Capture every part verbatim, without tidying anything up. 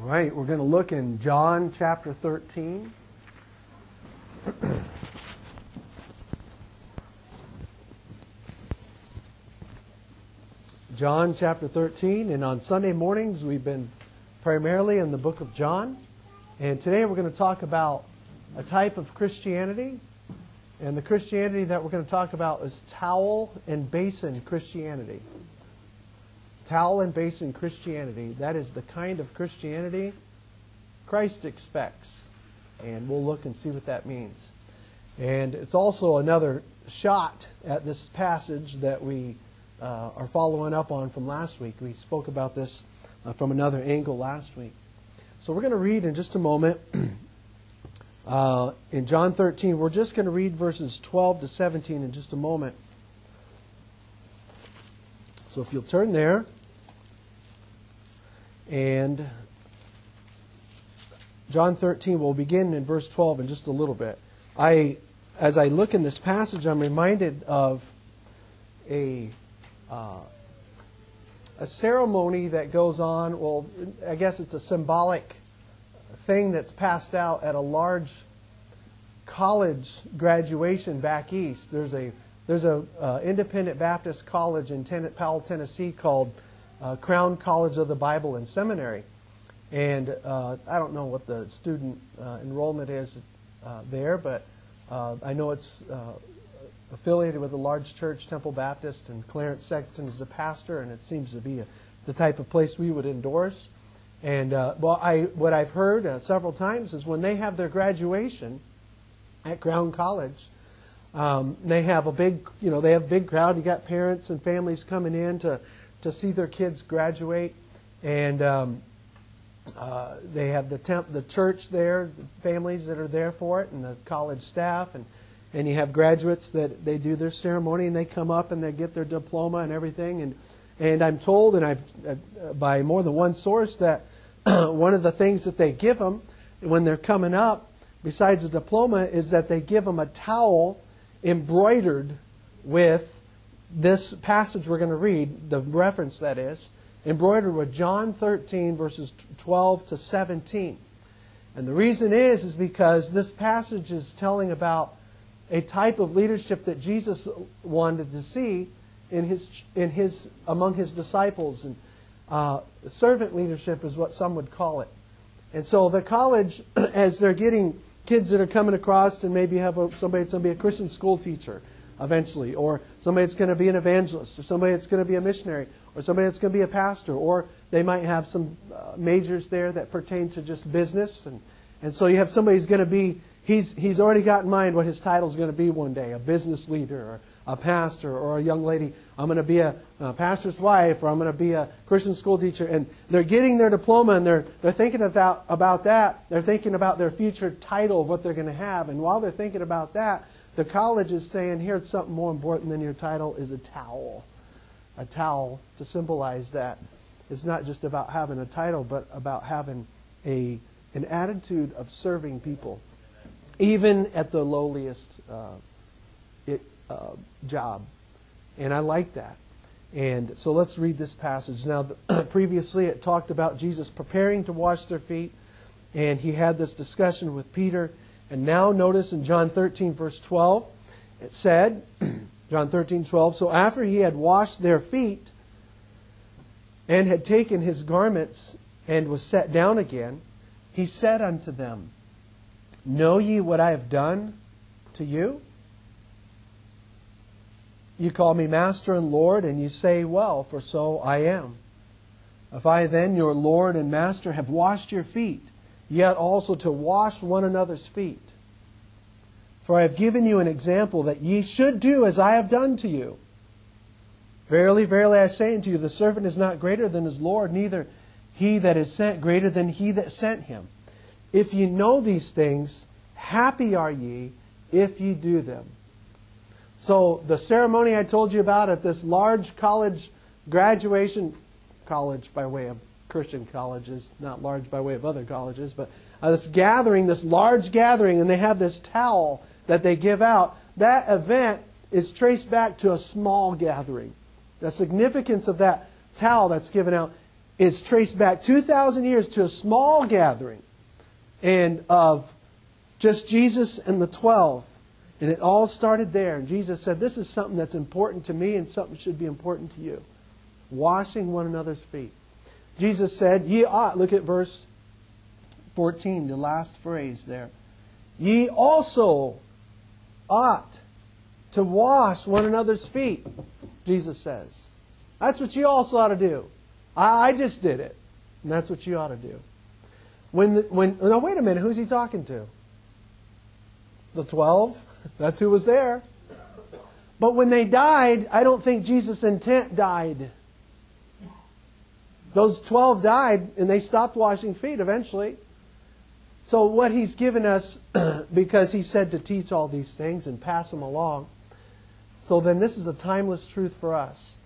All right, we're going to look in John chapter thirteen. John chapter thirteen, and on Sunday mornings we've been primarily in the book of John, and today we're going to talk about a type of Christianity, and the Christianity that we're going to talk about is towel and basin Christianity. Towel and basin Christianity, that is the kind of Christianity Christ expects, and we'll look and see what that means. And it's also another shot at this passage that we Uh, are following up on from last week. We spoke about this uh, from another angle last week. So we're going to read in just a moment uh, in John thirteen. We're just going to read verses twelve to seventeen in just a moment. So if you'll turn there. And John thirteen, we'll begin in verse twelve in just a little bit. I, as I look in this passage, I'm reminded of a Uh, a ceremony that goes on. Well, I guess it's a symbolic thing that's passed out at a large college graduation back east. There's a there's a uh, independent Baptist college in Ten- Powell, Tennessee called uh, Crown College of the Bible and Seminary, and uh, I don't know what the student uh, enrollment is uh, there, but uh, I know it's Uh, affiliated with a large church, Temple Baptist, and Clarence Sexton is the pastor, and it seems to be a, the type of place we would endorse. And uh, well, I what I've heard uh, several times is when they have their graduation at Crown College, um, they have a big, you know, they have a big crowd. You got parents and families coming in to to see their kids graduate, and um, uh, they have the temp, the church there, the families that are there for it, and the college staff, and And you have graduates that they do their ceremony and they come up and they get their diploma and everything. And and I'm told, and I've uh, by more than one source, that one of the things that they give them when they're coming up, besides a diploma, is that they give them a towel embroidered with this passage we're going to read, the reference that is, embroidered with John thirteen, verses twelve to seventeen. And the reason is, is because this passage is telling about a type of leadership that Jesus wanted to see in his in his among his disciples, and uh, servant leadership is what some would call it. And so the college, as they're getting kids that are coming across, and maybe have a, somebody that's going to be a Christian school teacher eventually, or somebody that's going to be an evangelist, or somebody that's going to be a missionary, or somebody that's going to be a pastor, or they might have some uh, majors there that pertain to just business, and and so you have somebody who's going to be. He's, he's already got in mind what his title's going to be one day, a business leader or a pastor or a young lady. I'm going to be a, a pastor's wife, or I'm going to be a Christian school teacher. And they're getting their diploma, and they're, they're thinking about, about that. They're thinking about their future title of what they're going to have. And while they're thinking about that, the college is saying, here's something more important than your title is a towel. A towel to symbolize that. It's not just about having a title, but about having a an attitude of serving people. Even at the lowliest uh, it, uh, job. And I like that. And so let's read this passage. Now, previously it talked about Jesus preparing to wash their feet, and he had this discussion with Peter. And now notice in John thirteen, verse twelve, it said, John thirteen, twelve, so after he had washed their feet and had taken his garments and was set down again, he said unto them, know ye what I have done to you? You call me Master and Lord, and you say, well, for so I am. If I then, your Lord and Master, have washed your feet, ye ought also to wash one another's feet. For I have given you an example that ye should do as I have done to you. Verily, verily, I say unto you, the servant is not greater than his Lord, neither he that is sent greater than he that sent him. If ye know these things, happy are ye if ye do them. So the ceremony I told you about at this large college graduation, college by way of Christian colleges, not large by way of other colleges, but uh, this gathering, this large gathering, and they have this towel that they give out, that event is traced back to a small gathering. The significance of that towel that's given out is traced back two thousand years to a small gathering and of just Jesus and the twelve. And it all started there. And Jesus said, this is something that's important to me and something should be important to you. Washing one another's feet. Jesus said, ye ought, look at verse fourteen, the last phrase there. Ye also ought to wash one another's feet, Jesus says. That's what you also ought to do. I, I just did it. And that's what you ought to do. When, the, when, now wait a minute, who's he talking to? The twelve. That's who was there. But when they died, I don't think Jesus' intent died. Those twelve died, and they stopped washing feet eventually. So what he's given us, because he said to teach all these things and pass them along, so then this is a timeless truth for us.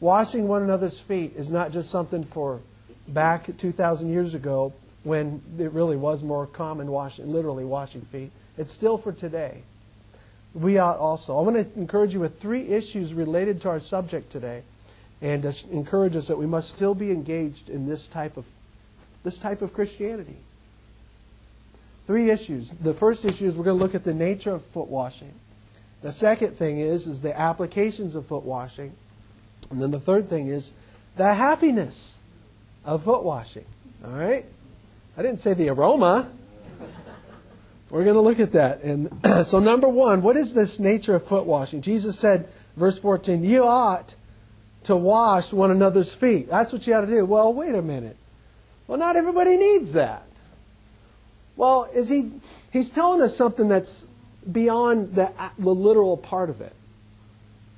Washing one another's feet is not just something for back two thousand years ago when it really was more common, washing, literally washing feet. It's still for today. We ought also. I want to encourage you with three issues related to our subject today, and to encourage us that we must still be engaged in this type of, this type of Christianity. Three issues. The first issue is we're going to look at the nature of foot washing. The second thing is, is the applications of foot washing. And then the third thing is the happiness of foot washing. All right? I didn't say the aroma. We're going to look at that. And so number one, what is this nature of foot washing? Jesus said, verse fourteen, you ought to wash one another's feet. That's what you ought to do. Well, wait a minute. Well, not everybody needs that. Well, is he? He's telling us something that's beyond the, the literal part of it.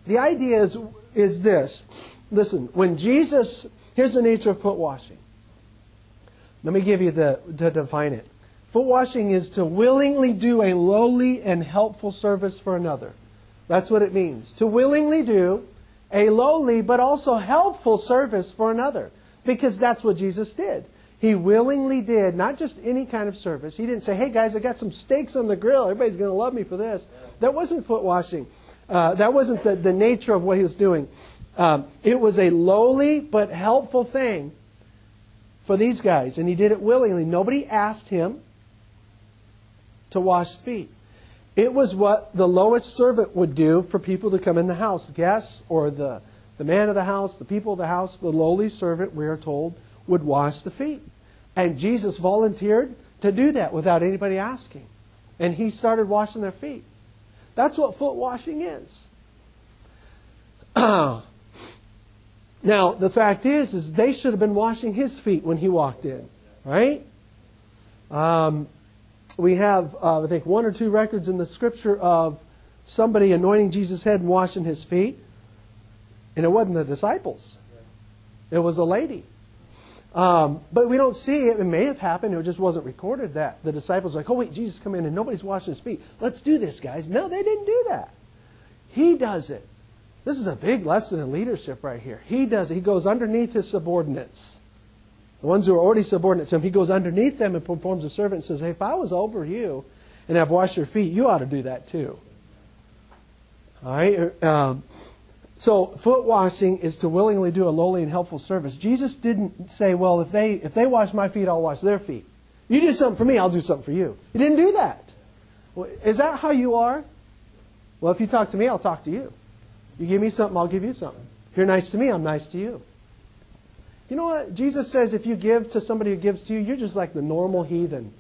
The idea is, is this. Listen, when Jesus, here's the nature of foot washing. Let me give you the, to define it. Foot washing is to willingly do a lowly and helpful service for another. That's what it means. To willingly do a lowly but also helpful service for another. Because that's what Jesus did. He willingly did, not just any kind of service. He didn't say, hey guys, I got some steaks on the grill. Everybody's going to love me for this. That wasn't foot washing. Uh, that wasn't the, the nature of what he was doing. Um, it was a lowly but helpful thing for these guys. And he did it willingly. Nobody asked him to wash feet. It was what the lowest servant would do for people to come in the house. Guests or the, the man of the house, the people of the house, the lowly servant, we are told, would wash the feet. And Jesus volunteered to do that without anybody asking. And he started washing their feet. That's what foot washing is. Now, the fact is, is they should have been washing his feet when he walked in. Right? Um... We have, uh, I think, one or two records in the Scripture of somebody anointing Jesus' head and washing his feet. And it wasn't the disciples. It was a lady. Um, but we don't see it. It may have happened. It just wasn't recorded that the disciples were like, oh, wait, Jesus come in and nobody's washing his feet. Let's do this, guys. No, they didn't do that. He does it. This is a big lesson in leadership right here. He does it. He goes underneath his subordinates. The ones who are already subordinate to him, he goes underneath them and performs a servant and says, hey, if I was over you and I've washed your feet, you ought to do that too. All right? Um, so foot washing is to willingly do a lowly and helpful service. Jesus didn't say, well, if they, if they wash my feet, I'll wash their feet. You do something for me, I'll do something for you. He didn't do that. Well, is that how you are? Well, if you talk to me, I'll talk to you. You give me something, I'll give you something. If you're nice to me, I'm nice to you. You know what? Jesus says if you give to somebody who gives to you, you're just like the normal heathen.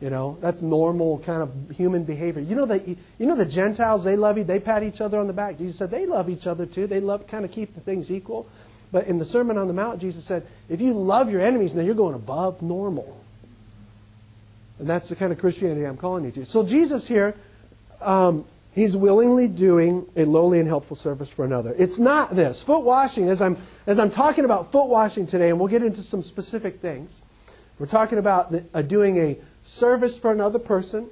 You know, that's normal kind of human behavior. You know, the, you know the Gentiles, they love you. They pat each other on the back. Jesus said they love each other too. They love kind of keep the things equal. But in the Sermon on the Mount, Jesus said, if you love your enemies, now you're going above normal. And that's the kind of Christianity I'm calling you to. So Jesus here, um, he's willingly doing a lowly and helpful service for another. It's not this. Foot washing, as I'm, as I'm talking about foot washing today, and we'll get into some specific things. We're talking about the, uh, doing a service for another person.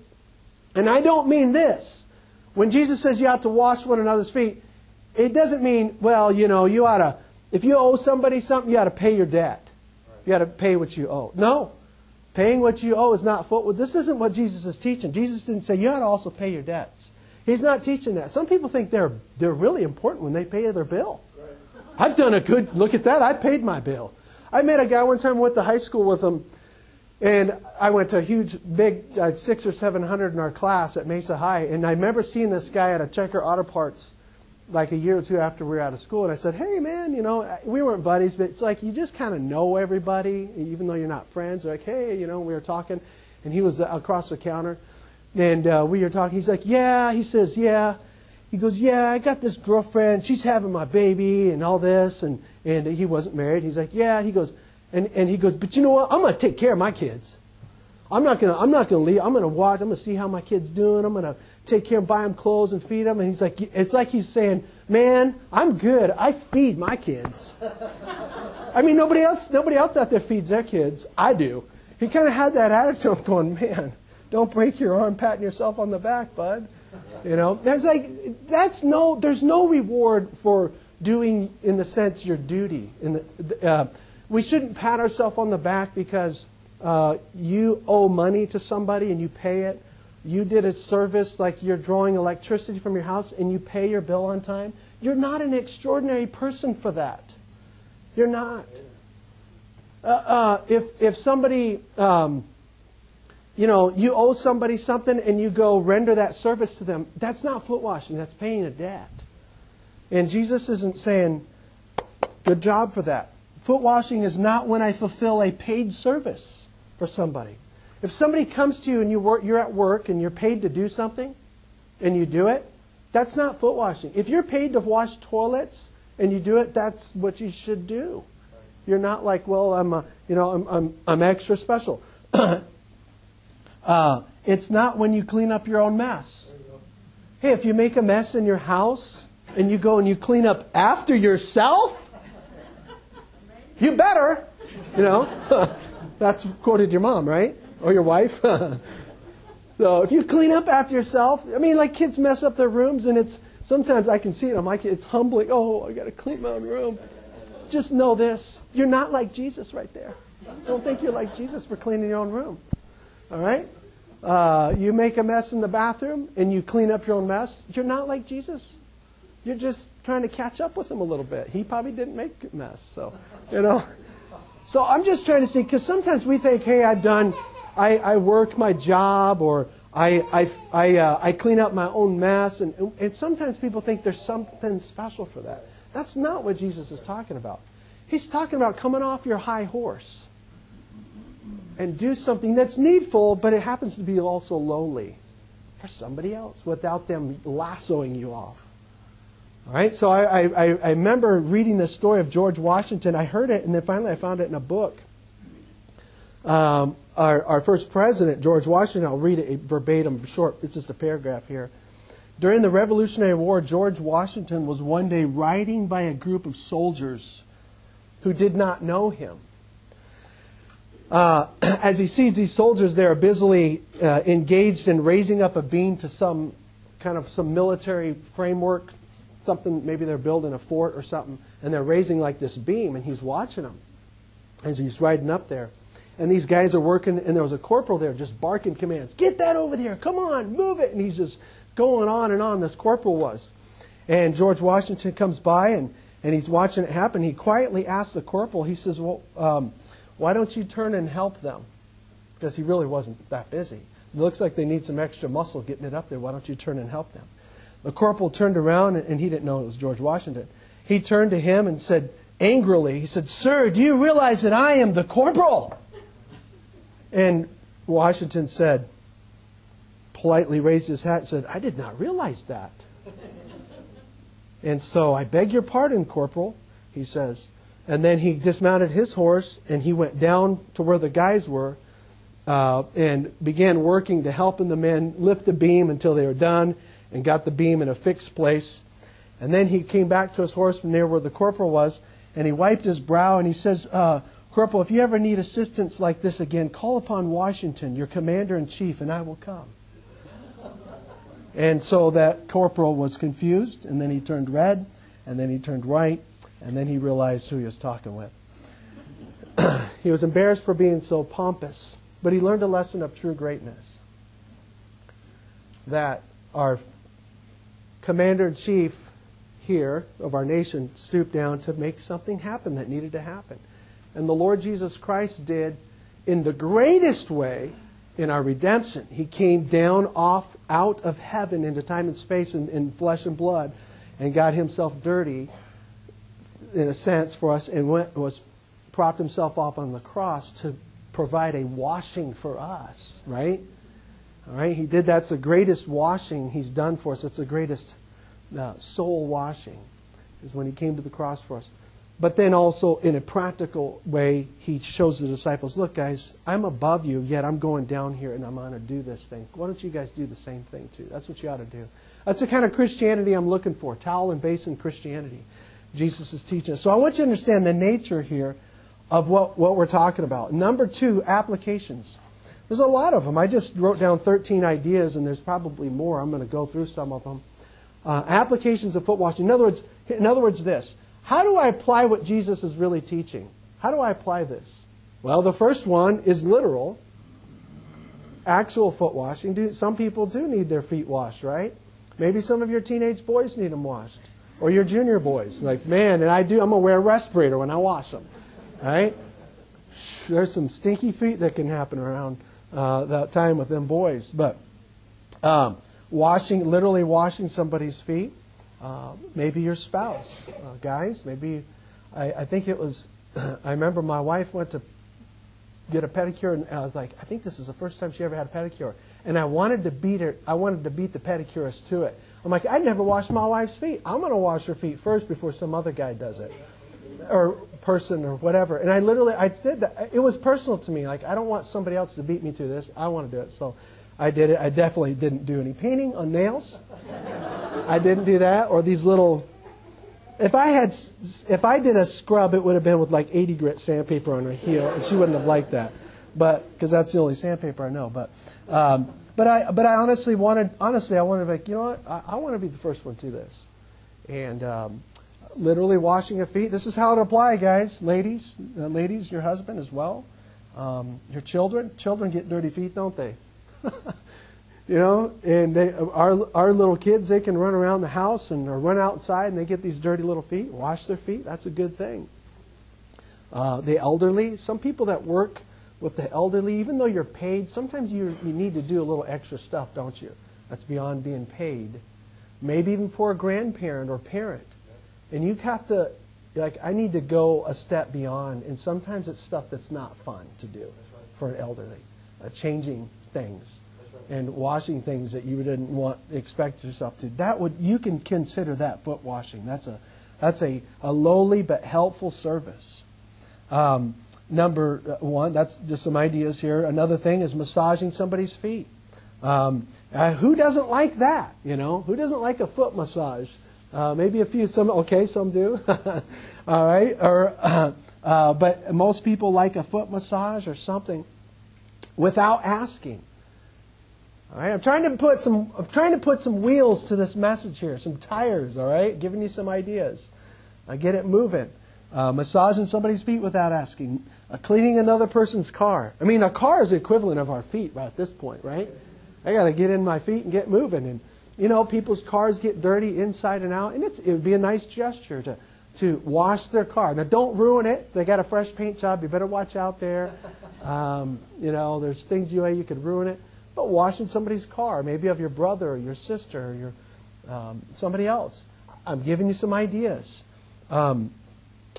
And I don't mean this. When Jesus says you ought to wash one another's feet, it doesn't mean, well, you know, you ought to, if you owe somebody something, you ought to pay your debt. You ought to pay what you owe. No. Paying what you owe is not foot. This isn't what Jesus is teaching. Jesus didn't say you ought to also pay your debts. He's not teaching that. Some people think they're, they're really important when they pay their bill. I've done a good, look at that, I paid my bill. I met a guy one time, went to high school with him, and I went to a huge, big, uh, six or seven hundred in our class at Mesa High, and I remember seeing this guy at a Checker Auto Parts like a year or two after we were out of school, and I said, hey, man, you know, we weren't buddies, but it's like you just kind of know everybody, even though you're not friends. They're like, hey, you know, we were talking, and he was across the counter, and uh, we were talking. He's like, yeah, he says, yeah. He goes, yeah, I got this girlfriend. She's having my baby and all this, and, and he wasn't married. He's like, yeah. He goes, and, and he goes, but you know what? I'm going to take care of my kids. I'm not going to I'm not going to leave. I'm going to watch. I'm going to see how my kid's doing. I'm going to take care and buy them clothes and feed them. And he's like, it's like he's saying, man, I'm good. I feed my kids. I mean, nobody else, nobody else out there feeds their kids. I do. He kind of had that attitude of going, man, don't break your arm patting yourself on the back, bud. You know, that's like, that's no, there's no reward for doing, in the sense, your duty. In the, uh, we shouldn't pat ourselves on the back because uh, you owe money to somebody and you pay it. You did a service, like you're drawing electricity from your house and you pay your bill on time. You're not an extraordinary person for that. You're not. Uh, uh, if, if somebody... Um, You know, you owe somebody something and you go render that service to them. That's not foot washing. That's paying a debt. And Jesus isn't saying, good job for that. Foot washing is not when I fulfill a paid service for somebody. If somebody comes to you and you work, you're at work and you're paid to do something and you do it, that's not foot washing. If you're paid to wash toilets and you do it, that's what you should do. You're not like, well, I'm, a, you know, I'm, I'm, I'm extra special. Uh, it's not when you clean up your own mess. Hey, if you make a mess in your house and you go and you clean up after yourself, you better, you know. That's quoted your mom, right? Or your wife. So if you clean up after yourself, I mean, like kids mess up their rooms and it's, sometimes I can see it. I'm like, it's humbling. Oh, I got to clean my own room. Just know this. You're not like Jesus right there. Don't think you're like Jesus for cleaning your own room. All right? Uh, you make a mess in the bathroom and you clean up your own mess. You're not like Jesus. You're just trying to catch up with him a little bit. He probably didn't make a mess. So, you know. So I'm just trying to see, because sometimes we think, hey, I've done, I, I work my job, or I, I, I, uh, I clean up my own mess. And, and sometimes people think there's something special for that. That's not what Jesus is talking about. He's talking about coming off your high horse and do something that's needful, but it happens to be also lowly for somebody else without them lassoing you off. All right? So I, I, I remember reading this story of George Washington. I heard it, and then finally I found it in a book. Um, our, our first president, George Washington, I'll read it verbatim, short. It's just a paragraph here. During the Revolutionary War, George Washington was one day riding by a group of soldiers who did not know him. Uh, as he sees these soldiers, they are busily uh, engaged in raising up a beam to some kind of some military framework, something, maybe they're building a fort or something, and they're raising like this beam, and he's watching them as he's riding up there. And these guys are working, and there was a corporal there just barking commands, get that over there, come on, move it, and he's just going on and on, this corporal was. And George Washington comes by, and, and he's watching it happen. He quietly asks the corporal, he says, well, um, why don't you turn and help them? Because he really wasn't that busy. It looks like they need some extra muscle getting it up there. Why don't you turn and help them? The corporal turned around, and he didn't know it was George Washington. He turned to him and said angrily, he said, sir, do you realize that I am the corporal? And Washington said, politely raised his hat and said, I did not realize that. And so I beg your pardon, corporal, he says. And then he dismounted his horse, and he went down to where the guys were uh, and began working to helping the men lift the beam until they were done and got the beam in a fixed place. And then he came back to his horse near where the corporal was, and he wiped his brow, and he says, uh, Corporal, if you ever need assistance like this again, call upon Washington, your commander-in-chief, and I will come. And so that corporal was confused, and then he turned red, and then he turned white. And then he realized who he was talking with. He was embarrassed for being so pompous, but he learned a lesson of true greatness. That our commander-in-chief here of our nation stooped down to make something happen that needed to happen. and the Lord Jesus Christ did in the greatest way in our redemption. He came down off out of heaven into time and space and in flesh and blood and got himself dirty, in a sense, for us, and went, was propped himself off on the cross to provide a washing for us, right? All right, he did. That's the greatest washing he's done for us. It's the greatest uh, soul washing, is when he came to the cross for us. But then also in a practical way, he shows the disciples, look, guys, I'm above you, yet I'm going down here and I'm going to do this thing. Why don't you guys do the same thing too? That's what you ought to do. That's the kind of Christianity I'm looking for, towel and basin Christianity. Jesus is teaching us. So I want you to understand the nature here of what, what we're talking about. Number two, applications. There's a lot of them. I just wrote down thirteen ideas, and there's probably more. I'm going to go through some of them. Uh, applications of foot washing. In other words, in other words, this. How do I apply what Jesus is really teaching? How do I apply this? Well, the first one is literal, actual foot washing. Do, some people do need their feet washed, right? Maybe some of your teenage boys need them washed, or your junior boys. Like, man, and I do. I'm going to wear a respirator when I wash them, right? There's some stinky feet that can happen around uh, that time with them boys. But um, washing, literally washing somebody's feet, uh, maybe your spouse, uh, guys. Maybe I, I think it was. I remember my wife went to get a pedicure, and I was like, I think this is the first time she ever had a pedicure, and I wanted to beat her. I wanted to beat the pedicurist to it. I'm like, I never washed my wife's feet. I'm going to wash her feet first before some other guy does it, or person, or whatever. And I literally, I did that. It was personal to me. Like, I don't want somebody else to beat me to this. I want to do it. So I did it. I definitely didn't do any painting on nails. I didn't do that. Or these little, if I had, if I did a scrub, it would have been with like eighty grit sandpaper on her heel, and she wouldn't have liked that. But, because that's the only sandpaper I know. But, um, But I, but I honestly wanted, honestly, I wanted to be like, you know what, I, I want to be the first one to do this. And um, literally washing your feet. This is how it applies, guys, ladies, uh, ladies, your husband as well, um, your children. Children get dirty feet, don't they? You know, and they, our our little kids, they can run around the house and or run outside, and they get these dirty little feet. Wash their feet. That's a good thing. Uh, the elderly, some people that work with the elderly, even though you're paid, sometimes you you need to do a little extra stuff, don't you? That's beyond being paid. Maybe even for a grandparent or parent. And you have to, like, I need to go a step beyond. And sometimes it's stuff that's not fun to do for an elderly. Uh, changing things and washing things that you didn't want expect yourself to. That would, you can consider that foot washing. That's a, that's a, a lowly but helpful service. Um, Number one, that's just some ideas here. Another thing is massaging somebody's feet. Um, uh, who doesn't like that? You know, who doesn't like a foot massage? Uh, maybe a few, some, okay, some do. All right, or uh, uh, but most people like a foot massage or something without asking. All right, I'm trying to put some, I'm trying to put some wheels to this message here, some tires. All right, giving you some ideas. I get it moving. Uh, massaging somebody's feet without asking. Uh, cleaning another person's car. I mean, a car is the equivalent of our feet right at this point, right? I got to get in my feet and get moving. And, you know, people's cars get dirty inside and out. And it's, it would be a nice gesture to, to wash their car. Now, don't ruin it. They got a fresh paint job. You better watch out there. Um, you know, there's things you, you could ruin it. But washing somebody's car, maybe of your brother or your sister or your, um, somebody else. I'm giving you some ideas. Um,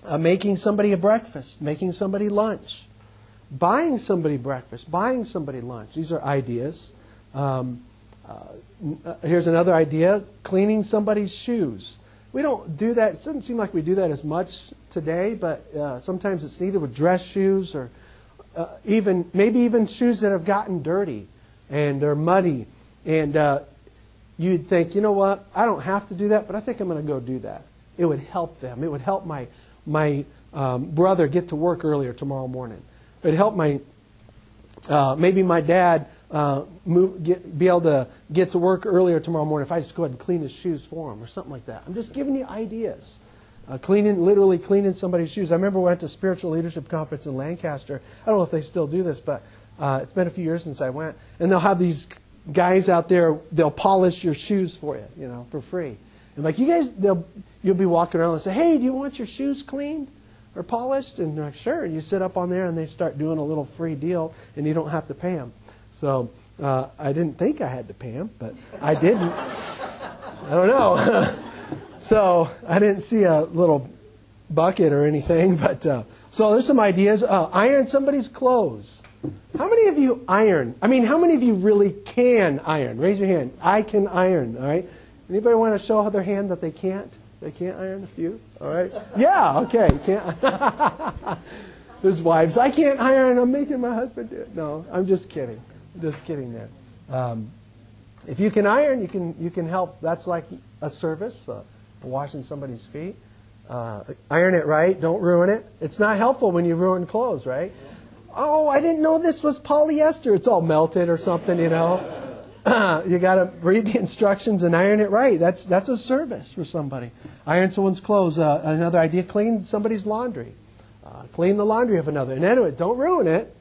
Uh, making somebody a breakfast, making somebody lunch, buying somebody breakfast, buying somebody lunch. These are ideas. Um, uh, uh, here's another idea, cleaning somebody's shoes. We don't do that. It doesn't seem like we do that as much today, but uh, sometimes it's needed with dress shoes or uh, even maybe even shoes that have gotten dirty and are muddy. And uh, you'd think, you know what, I don't have to do that, but I think I'm going to go do that. It would help them. It would help my my um, brother get to work earlier tomorrow morning. It helped my uh, maybe my dad uh, move, get, be able to get to work earlier tomorrow morning if I just go ahead and clean his shoes for him or something like that. I'm just giving you ideas. Uh, cleaning, literally cleaning somebody's shoes. I remember we went to a spiritual leadership conference in Lancaster. I don't know if they still do this, but uh, it's been a few years since I went. And they'll have these guys out there. They'll polish your shoes for you, you know, for free. And like you guys, they'll. You'll be walking around and say, hey, do you want your shoes cleaned? are polished? And they're like, sure. And you sit up on there and they start doing a little free deal and you don't have to pay them. So uh, I didn't think I had to pay them, but I didn't. I don't know. So I didn't see a little bucket or anything. But uh, so there's some ideas. Uh, iron somebody's clothes. How many of you iron? I mean, how many of you really can iron? Raise your hand. I can iron, all right? Anybody want to show their hand that they can't? They can't iron? A few? All right. Yeah, okay. Can't. There's wives. I can't iron. I'm making my husband do it. No, I'm just kidding. I'm just kidding there. Um, if you can iron, you can, you can help. That's like a service, uh, washing somebody's feet. Uh, iron it right. Don't ruin it. It's not helpful when you ruin clothes, right? Oh, I didn't know this was polyester. It's all melted or something, you know. You got to read the instructions and iron it right. That's that's a service for somebody. Iron someone's clothes. Uh, another idea, clean somebody's laundry. Uh, clean the laundry of another. And anyway, don't ruin it.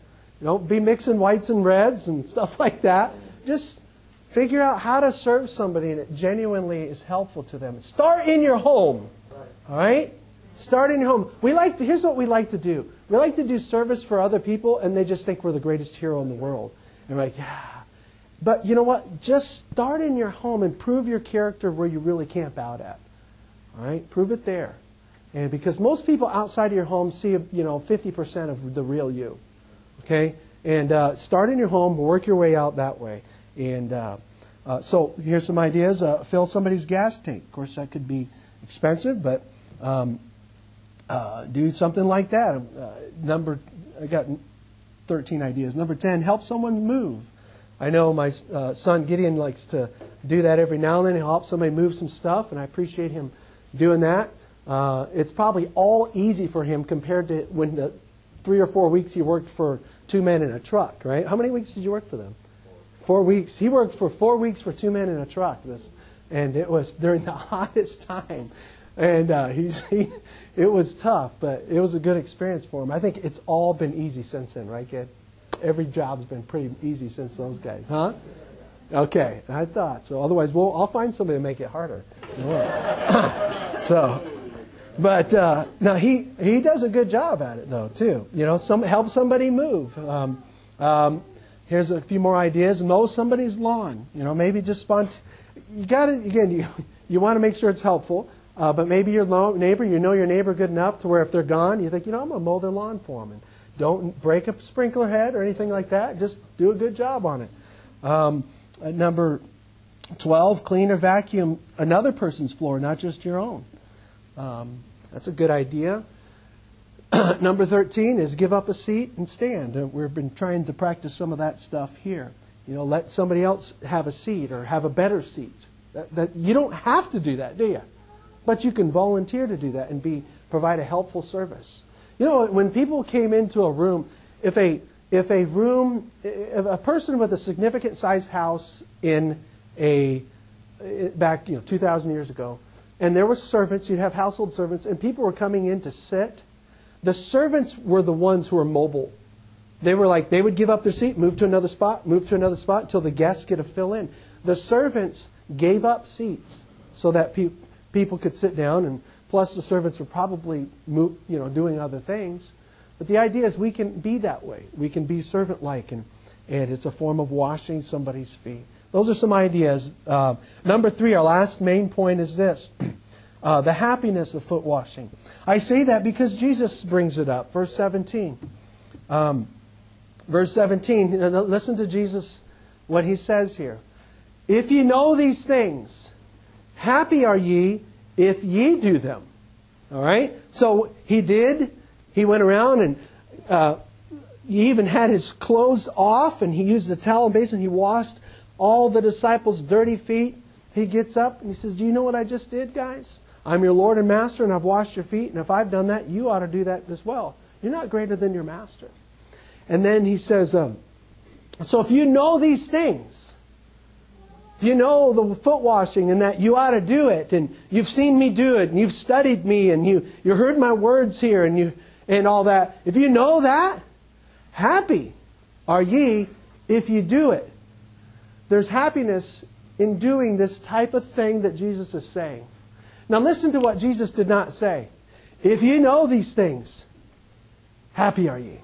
Don't be mixing whites and reds and stuff like that. Just figure out how to serve somebody and it genuinely is helpful to them. Start in your home. All right? Start in your home. We like to, here's what we like to do. We like to do service for other people and they just think we're the greatest hero in the world. And we're like, yeah. But you know what? Just start in your home and prove your character where you really camp out at. All right? Prove it there. And because most people outside of your home see, you know, fifty percent of the real you. Okay? And uh, start in your home, work your way out that way. And uh, uh, so here's some ideas. Uh, fill somebody's gas tank. Of course, that could be expensive, but um, uh, do something like that. Uh, number, I got thirteen ideas. Number ten, help someone move. I know my uh, son Gideon likes to do that every now and then. He'll help somebody move some stuff, and I appreciate him doing that. Uh, it's probably all easy for him compared to when the three or four weeks he worked for two men in a truck, right? How many weeks did you work for them? Four weeks. He worked for four weeks for two men in a truck, this, and it was during the hottest time. And uh, he's, he, it was tough, but it was a good experience for him. I think it's all been easy since then, right, kid? Every job's been pretty easy since those guys, huh? Okay, I thought so. Otherwise, we'll, I'll find somebody to make it harder. So, but uh, now he he does a good job at it though too. You know, some help somebody move. Um, um, here's a few more ideas. Mow somebody's lawn. You know, maybe just spont. You got to again. You you want to make sure it's helpful. Uh, but maybe your lo- neighbor, you know your neighbor good enough to where if they're gone, you think, you know, I'm gonna mow their lawn for them. And, don't break a sprinkler head or anything like that. Just do a good job on it. Um, at number twelve, clean or vacuum another person's floor, not just your own. Um, that's a good idea. Number thirteen is give up a seat and stand. We've been trying to practice some of that stuff here. You know, let somebody else have a seat or have a better seat. That, that you don't have to do that, do you? But you can volunteer to do that and be provide a helpful service. You know, when people came into a room, if a if a room, if a person with a significant size house in a back, you know, two thousand years ago, and there were servants, you'd have household servants, and people were coming in to sit. The servants were the ones who were mobile. They were like they would give up their seat, move to another spot, move to another spot until the guests get a fill in. The servants gave up seats so that pe- people could sit down and. Plus, the servants were probably, you know, doing other things. But the idea is we can be that way. We can be servant-like, and, and it's a form of washing somebody's feet. Those are some ideas. Uh, number three, our last main point is this, uh, the happiness of foot washing. I say that because Jesus brings it up, verse seventeen. Um, verse seventeen, listen to Jesus, what he says here. If ye know these things, happy are ye, if ye do them. All right? So he did. He went around and uh, he even had his clothes off and he used the towel and basin. He washed all the disciples' dirty feet. He gets up and he says, do you know what I just did, guys? I'm your Lord and Master and I've washed your feet. And if I've done that, you ought to do that as well. You're not greater than your Master. And then he says, um, so if you know these things, if you know the foot washing and that you ought to do it and you've seen me do it and you've studied me and you, you heard my words here and you and all that. If you know that, happy are ye if you do it. There's happiness in doing this type of thing that Jesus is saying. Now listen to what Jesus did not say. If you know these things, happy are ye.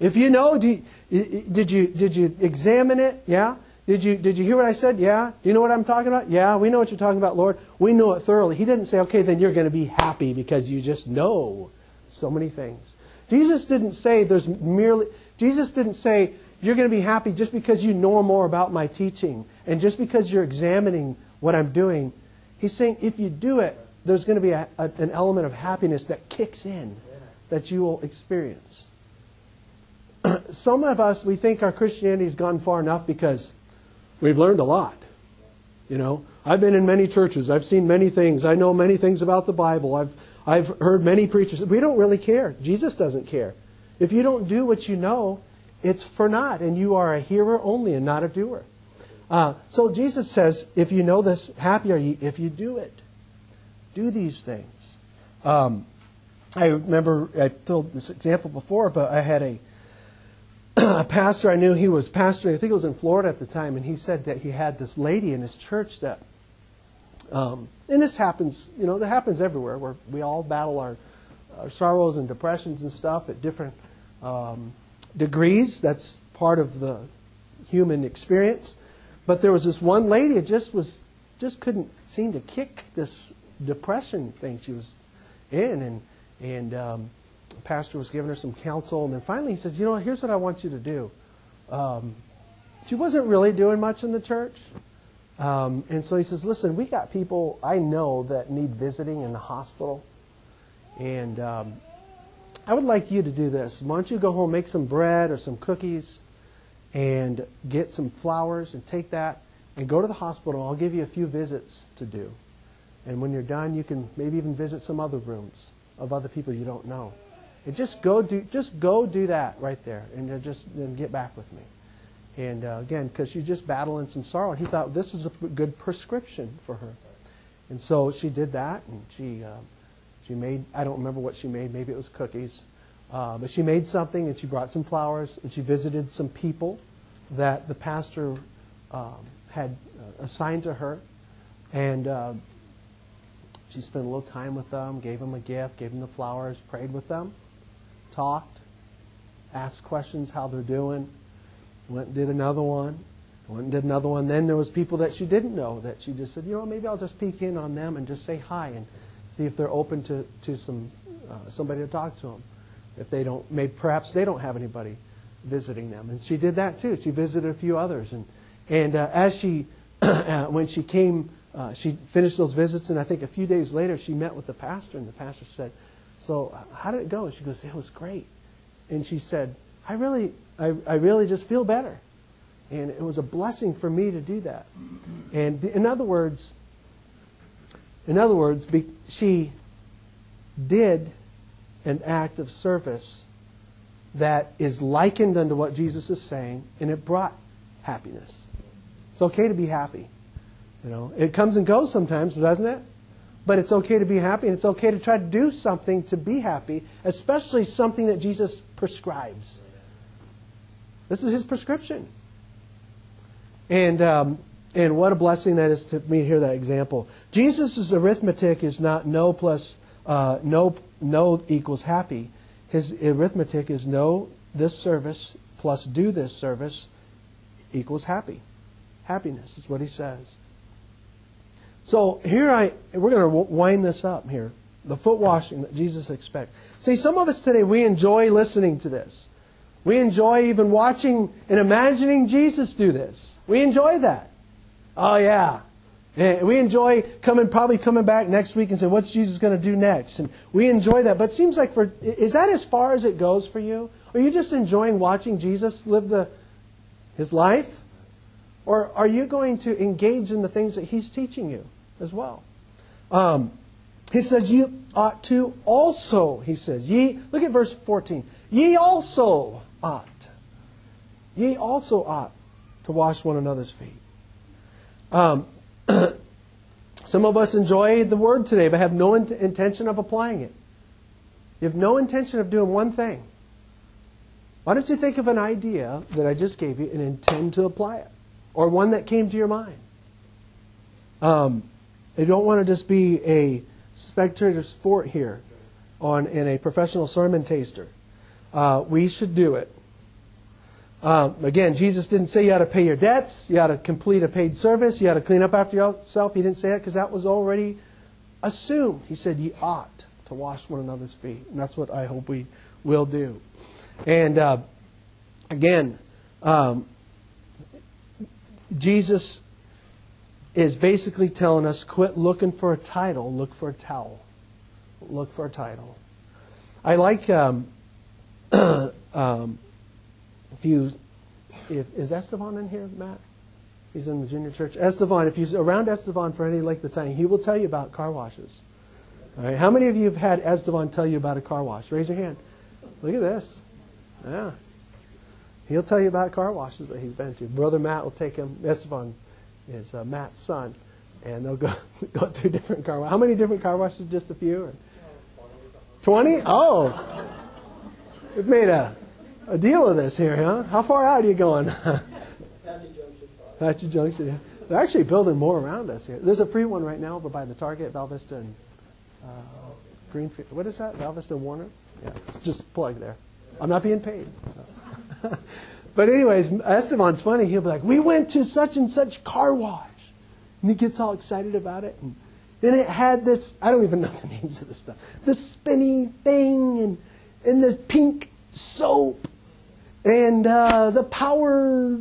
If you know, do you, did you did you examine it? Yeah. Did you did you hear what I said? Yeah. Do you know what I'm talking about? Yeah. We know what you're talking about, Lord. We know it thoroughly. He didn't say, okay, then you're going to be happy because you just know so many things. Jesus didn't say there's merely. Jesus didn't say you're going to be happy just because you know more about my teaching and just because you're examining what I'm doing. He's saying if you do it, there's going to be a, a, an element of happiness that kicks in that you will experience. Some of us, we think our Christianity has gone far enough because we've learned a lot. You know, I've been in many churches. I've seen many things. I know many things about the Bible. I've, I've heard many preachers. We don't really care. Jesus doesn't care. If you don't do what you know, it's for naught, and you are a hearer only and not a doer. Uh, so Jesus says, if you know this, happy are ye if you do it. Do these things. Um, I remember, I told this example before, but I had a A pastor I knew, he was pastoring, I think it was in Florida at the time, and he said that he had this lady in his church that, um, and this happens, you know, that happens everywhere, where we all battle our, our sorrows and depressions and stuff at different um, degrees. That's part of the human experience. But there was this one lady that just was, just couldn't seem to kick this depression thing she was in, and, and, um, the pastor was giving her some counsel, and then finally he says, you know, here's what I want you to do. Um, she wasn't really doing much in the church. Um, and so he says, listen, we got people I know that need visiting in the hospital. And um, I would like you to do this. Why don't you go home, make some bread or some cookies, and get some flowers and take that and go to the hospital. I'll give you a few visits to do. And when you're done, you can maybe even visit some other rooms of other people you don't know. And just go do just go do that right there, and just then get back with me. And uh, again, because you're just battling some sorrow, and he thought this is a good prescription for her. And so she did that, and she um, she made I don't remember what she made. Maybe it was cookies, uh, but she made something, and she brought some flowers, and she visited some people that the pastor um, had assigned to her, and. Uh, She spent a little time with them, gave them a gift, gave them the flowers, prayed with them, talked, asked questions how they're doing, went and did another one, went and did another one. Then there was people that she didn't know that she just said, you know, maybe I'll just peek in on them and just say hi and see if they're open to, to some uh, somebody to talk to them. If they don't, maybe perhaps they don't have anybody visiting them. And she did that too. She visited a few others. And, and uh, as she, when she came Uh, she finished those visits, and I think a few days later she met with the pastor, and the pastor said, so how did it go? And she goes, it was great. And she said, I really I, I really just feel better. And it was a blessing for me to do that. And the, in other words, in other words, be, she did an act of service that is likened unto what Jesus is saying, and it brought happiness. It's okay to be happy. You know, it comes and goes sometimes, doesn't it? But it's okay to be happy, and it's okay to try to do something to be happy, especially something that Jesus prescribes. This is his prescription. And um, and what a blessing that is to me to hear that example. Jesus' arithmetic is not no plus uh, no no equals happy. His arithmetic is no this service plus do this service equals happy. Happiness is what he says. So here I, we're going to wind this up here. The foot washing that Jesus expects. See, some of us today, we enjoy listening to this. We enjoy even watching and imagining Jesus do this. We enjoy that. Oh, yeah. And we enjoy coming, probably coming back next week and saying, what's Jesus going to do next? And we enjoy that. But it seems like, for is that as far as it goes for you? Are you just enjoying watching Jesus live the his life? Or are you going to engage in the things that he's teaching you as well? Um, he says, ye ought to also, he says, ye, look at verse fourteen. Ye also ought. Ye also ought to wash one another's feet. Um, some of us enjoy the word today, but have no int- intention of applying it. You have no intention of doing one thing. Why don't you think of an idea that I just gave you and intend to apply it? Or one that came to your mind. Um, you don't want to just be a spectator sport here. on in a professional sermon taster. Uh, we should do it. Um, again, Jesus didn't say you ought to pay your debts, you ought to complete a paid service, you ought to clean up after yourself. He didn't say that because that was already assumed. He said you ought to wash one another's feet. And that's what I hope we will do. And uh, again, um, Jesus is basically telling us, quit looking for a title, look for a towel. Look for a title. I like... Um, um, If you, if, is Esteban in here, Matt? He's in the junior church. Esteban, if you're around Esteban for any length of time, he will tell you about car washes. All right. How many of you have had Esteban tell you about a car wash? Raise your hand. Look at this. Yeah. He'll tell you about car washes that he's been to. Brother Matt will take him. Esteban is uh, Matt's son. And they'll go, go through different car washes. How many different car washes? Just a few? Or? twenty? Oh. We've made a... a deal with this here, huh? How far out are you going? Apache Junction. Apache Junction, yeah. They're actually building more around us here. There's a free one right now over by the Target, Val Vista and uh, Greenfield. What is that? Val Vista and Warner? Yeah, it's just a plug there. I'm not being paid. So. But anyways, Esteban's funny. He'll be like, we went to such and such car wash. And he gets all excited about it. And then it had this, I don't even know the names of this stuff, this spinny thing and, and this pink soap. And uh, the power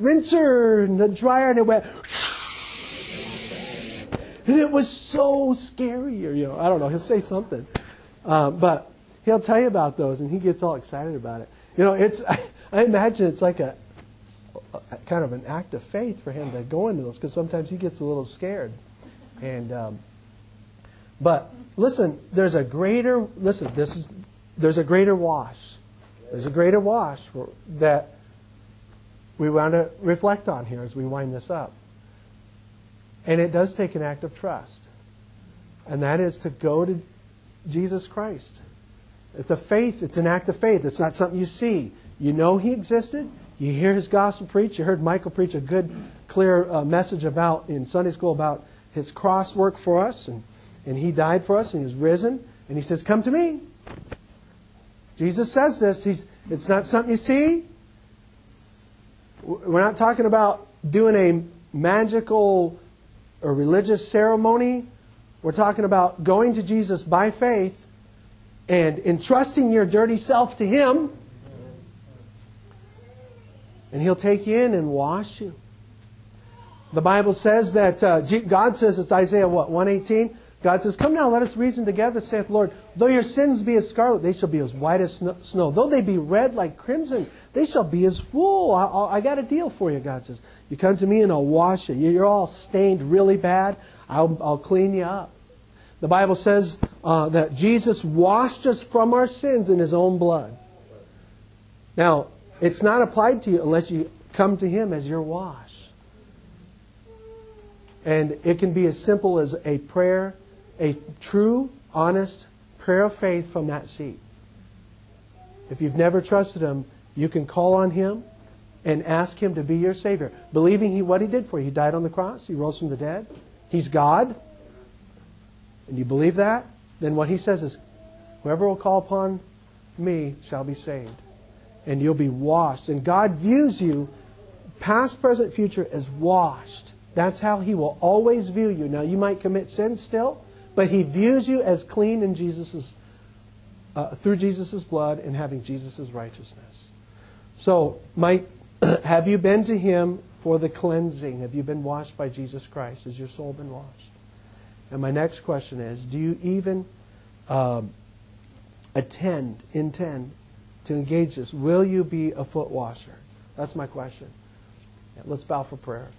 rinser and the dryer, and it went, and it was so scary. Or, you know, I don't know. He'll say something, um, but he'll tell you about those, and he gets all excited about it. You know, it's I, I imagine it's like a, a kind of an act of faith for him to go into those, because sometimes he gets a little scared. And um, but listen, there's a greater listen. This is there's a greater wash. There's a greater wash that we want to reflect on here as we wind this up. And it does take an act of trust. And that is to go to Jesus Christ. It's a faith. It's an act of faith. It's not something you see. You know He existed. You hear His gospel preached. You heard Michael preach a good, clear uh, message about in Sunday school about His cross work for us. And, and He died for us and He was risen. And He says, come to me. Jesus says this. He's, it's not something you see. We're not talking about doing a magical or religious ceremony. We're talking about going to Jesus by faith and entrusting your dirty self to Him. And He'll take you in and wash you. The Bible says that, uh, God says, it's Isaiah, what, one eighteen? God says, come now, let us reason together, saith the Lord. Though your sins be as scarlet, they shall be as white as snow. Though they be red like crimson, they shall be as wool. I, I, I got a deal for you, God says. You come to me and I'll wash you. You're all stained really bad. I'll, I'll clean you up. The Bible says uh, that Jesus washed us from our sins in His own blood. Now, it's not applied to you unless you come to Him as your wash. And it can be as simple as a prayer. A true, honest prayer of faith from that seat. If you've never trusted Him, you can call on Him and ask Him to be your Savior. Believing He what He did for you. He died on the cross. He rose from the dead. He's God. And you believe that, then what He says is, whoever will call upon me shall be saved. And you'll be washed. And God views you, past, present, future, as washed. That's how He will always view you. Now, you might commit sin still, but He views you as clean in Jesus's, uh, through Jesus' blood and having Jesus' righteousness. So, Mike, have you been to Him for the cleansing? Have you been washed by Jesus Christ? Has your soul been washed? And my next question is, do you even um, attend, intend to engage this? Will you be a foot washer? That's my question. Let's bow for prayer.